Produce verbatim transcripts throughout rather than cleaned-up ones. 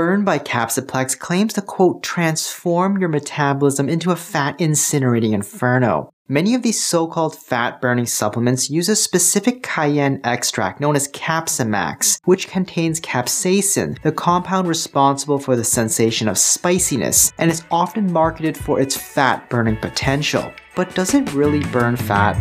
Burn by Capsiplex claims to, quote, transform your metabolism into a fat-incinerating inferno. Many of these so-called fat-burning supplements use a specific cayenne extract known as Capsimax, which contains capsaicin, the compound responsible for the sensation of spiciness, and is often marketed for its fat-burning potential. But does it really burn fat?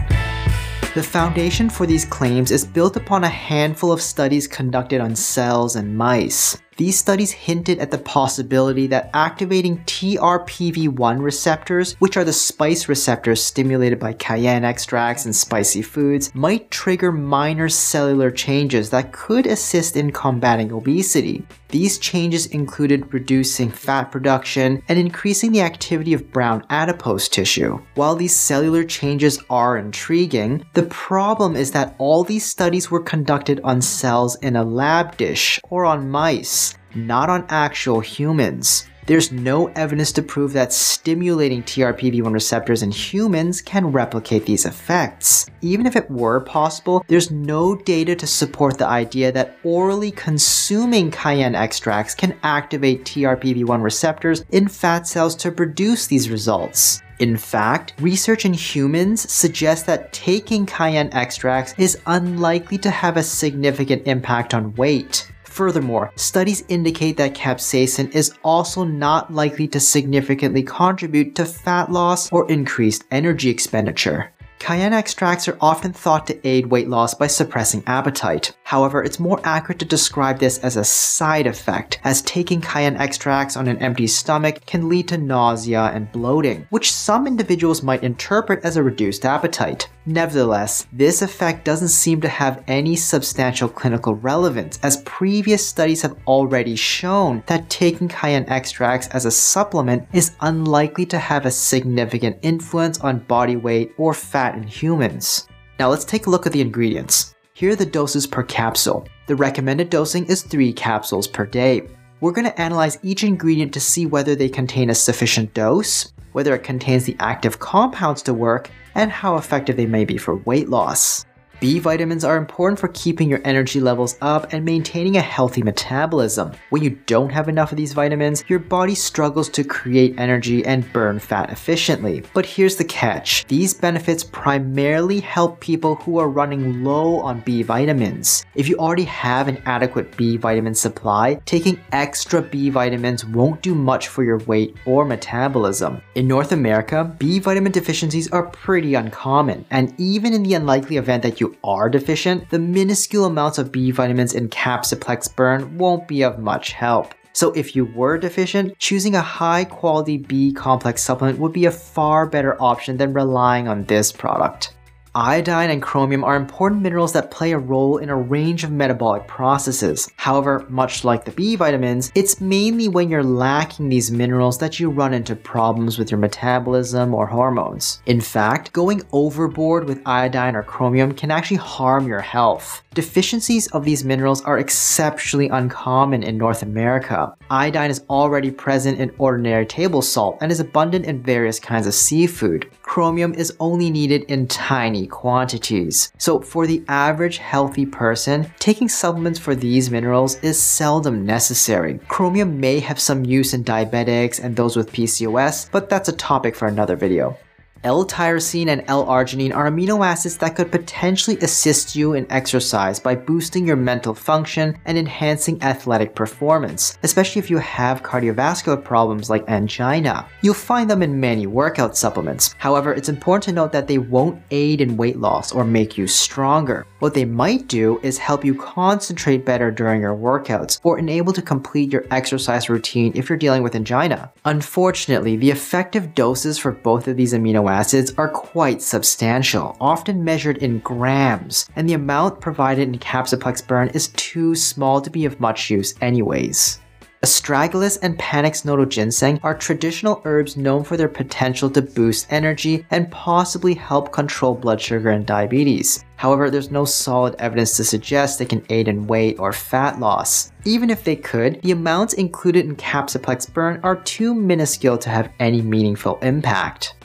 The foundation for these claims is built upon a handful of studies conducted on cells and mice. These studies hinted at the possibility that activating T R P V one receptors, which are the spice receptors stimulated by cayenne extracts and spicy foods, might trigger minor cellular changes that could assist in combating obesity. These changes included reducing fat production and increasing the activity of brown adipose tissue. While these cellular changes are intriguing, the problem is that all these studies were conducted on cells in a lab dish or on mice, not on actual humans. There's no evidence to prove that stimulating T R P V one receptors in humans can replicate these effects. Even if it were possible, there's no data to support the idea that orally consuming cayenne extracts can activate T R P V one receptors in fat cells to produce these results. In fact, research in humans suggests that taking cayenne extracts is unlikely to have a significant impact on weight. Furthermore, studies indicate that capsaicin is also not likely to significantly contribute to fat loss or increased energy expenditure. Cayenne extracts are often thought to aid weight loss by suppressing appetite. However, it's more accurate to describe this as a side effect, as taking cayenne extracts on an empty stomach can lead to nausea and bloating, which some individuals might interpret as a reduced appetite. Nevertheless, this effect doesn't seem to have any substantial clinical relevance, as previous studies have already shown that taking cayenne extracts as a supplement is unlikely to have a significant influence on body weight or fat in humans. Now let's take a look at the ingredients. Here are the doses per capsule. The recommended dosing is three capsules per day. We're going to analyze each ingredient to see whether they contain a sufficient dose, whether it contains the active compounds to work, and how effective they may be for weight loss. B vitamins are important for keeping your energy levels up and maintaining a healthy metabolism. When you don't have enough of these vitamins, your body struggles to create energy and burn fat efficiently. But here's the catch. These benefits primarily help people who are running low on B vitamins. If you already have an adequate B vitamin supply, taking extra B vitamins won't do much for your weight or metabolism. In North America, B vitamin deficiencies are pretty uncommon, and even in the unlikely event that you are deficient, the minuscule amounts of B vitamins in Capsiplex Burn won't be of much help. So if you were deficient, choosing a high quality B complex supplement would be a far better option than relying on this product. Iodine and chromium are important minerals that play a role in a range of metabolic processes. However, much like the B vitamins, it's mainly when you're lacking these minerals that you run into problems with your metabolism or hormones. In fact, going overboard with iodine or chromium can actually harm your health. Deficiencies of these minerals are exceptionally uncommon in North America. Iodine is already present in ordinary table salt and is abundant in various kinds of seafood. Chromium is only needed in tiny quantities. So for the average healthy person, taking supplements for these minerals is seldom necessary. Chromium may have some use in diabetics and those with P C O S, but that's a topic for another video. L-tyrosine and L-arginine are amino acids that could potentially assist you in exercise by boosting your mental function and enhancing athletic performance, especially if you have cardiovascular problems like angina. You'll find them in many workout supplements. However, it's important to note that they won't aid in weight loss or make you stronger. What they might do is help you concentrate better during your workouts or enable to complete your exercise routine if you're dealing with angina. Unfortunately, the effective doses for both of these amino acids acids are quite substantial, often measured in grams, and the amount provided in Capsiplex Burn is too small to be of much use anyways. Astragalus and Panax notoginseng are traditional herbs known for their potential to boost energy and possibly help control blood sugar and diabetes. However, there's no solid evidence to suggest they can aid in weight or fat loss. Even if they could, the amounts included in Capsiplex Burn are too minuscule to have any meaningful impact.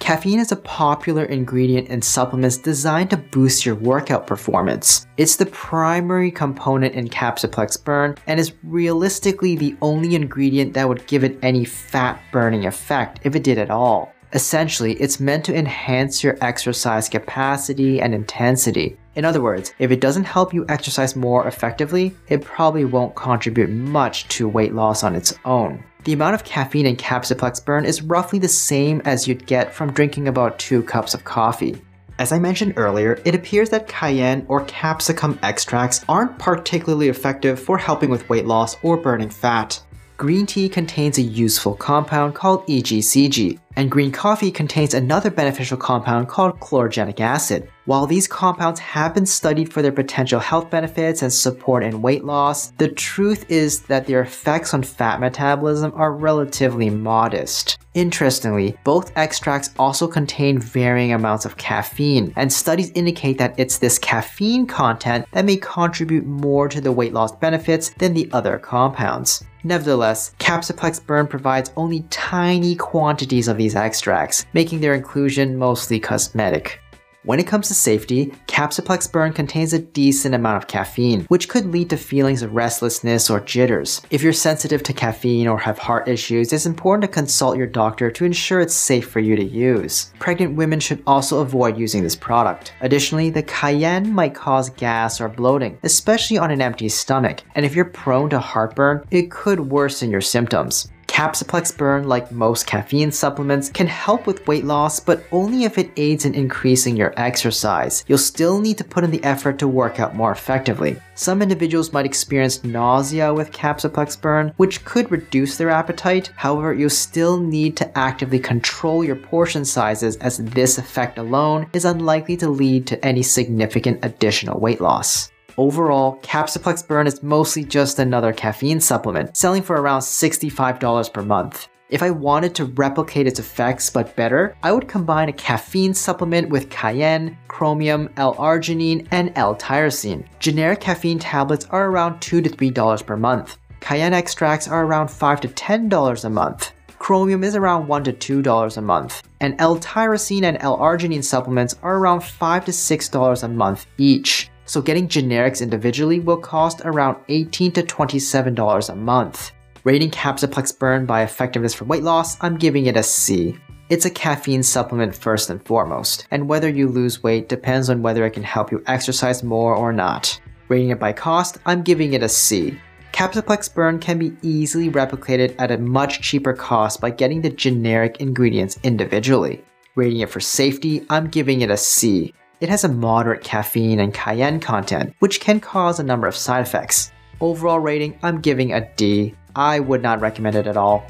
Caffeine is a popular ingredient in supplements designed to boost your workout performance. It's the primary component in Capsiplex Burn and is realistically the only ingredient that would give it any fat burning effect, if it did at all. Essentially, it's meant to enhance your exercise capacity and intensity. In other words, if it doesn't help you exercise more effectively, it probably won't contribute much to weight loss on its own. The amount of caffeine in Capsiplex Burn is roughly the same as you'd get from drinking about two cups of coffee. As I mentioned earlier, it appears that cayenne or capsicum extracts aren't particularly effective for helping with weight loss or burning fat. Green tea contains a useful compound called E G C G, and green coffee contains another beneficial compound called chlorogenic acid. While these compounds have been studied for their potential health benefits and support in weight loss, the truth is that their effects on fat metabolism are relatively modest. Interestingly, both extracts also contain varying amounts of caffeine, and studies indicate that it's this caffeine content that may contribute more to the weight loss benefits than the other compounds. Nevertheless, Capsiplex Burn provides only tiny quantities of these extracts, making their inclusion mostly cosmetic. When it comes to safety, Capsiplex Burn contains a decent amount of caffeine, which could lead to feelings of restlessness or jitters. If you're sensitive to caffeine or have heart issues, it's important to consult your doctor to ensure it's safe for you to use. Pregnant women should also avoid using this product. Additionally, the cayenne might cause gas or bloating, especially on an empty stomach, and if you're prone to heartburn, it could worsen your symptoms. Capsiplex Burn, like most caffeine supplements, can help with weight loss, but only if it aids in increasing your exercise. You'll still need to put in the effort to work out more effectively. Some individuals might experience nausea with Capsiplex Burn, which could reduce their appetite. However, you'll still need to actively control your portion sizes, as this effect alone is unlikely to lead to any significant additional weight loss. Overall, Capsiplex Burn is mostly just another caffeine supplement, selling for around sixty-five dollars per month. If I wanted to replicate its effects but better, I would combine a caffeine supplement with cayenne, chromium, L-arginine, and L-tyrosine. Generic caffeine tablets are around two to three dollars per month. Cayenne extracts are around five to ten dollars a month. Chromium is around one to two dollars a month. And L-tyrosine and L-arginine supplements are around five to six dollars a month each. So getting generics individually will cost around eighteen to twenty-seven dollars a month. Rating Capsiplex Burn by effectiveness for weight loss, I'm giving it a C. It's a caffeine supplement first and foremost, and whether you lose weight depends on whether it can help you exercise more or not. Rating it by cost, I'm giving it a C. Capsiplex Burn can be easily replicated at a much cheaper cost by getting the generic ingredients individually. Rating it for safety, I'm giving it a C. It has a moderate caffeine and cayenne content, which can cause a number of side effects. Overall rating, I'm giving a D. I would not recommend it at all.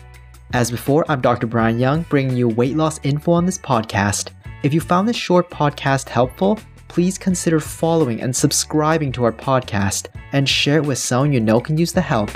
As before, I'm Doctor Brian Young, bringing you weight loss info on this podcast. If you found this short podcast helpful, please consider following and subscribing to our podcast, and share it with someone you know can use the help.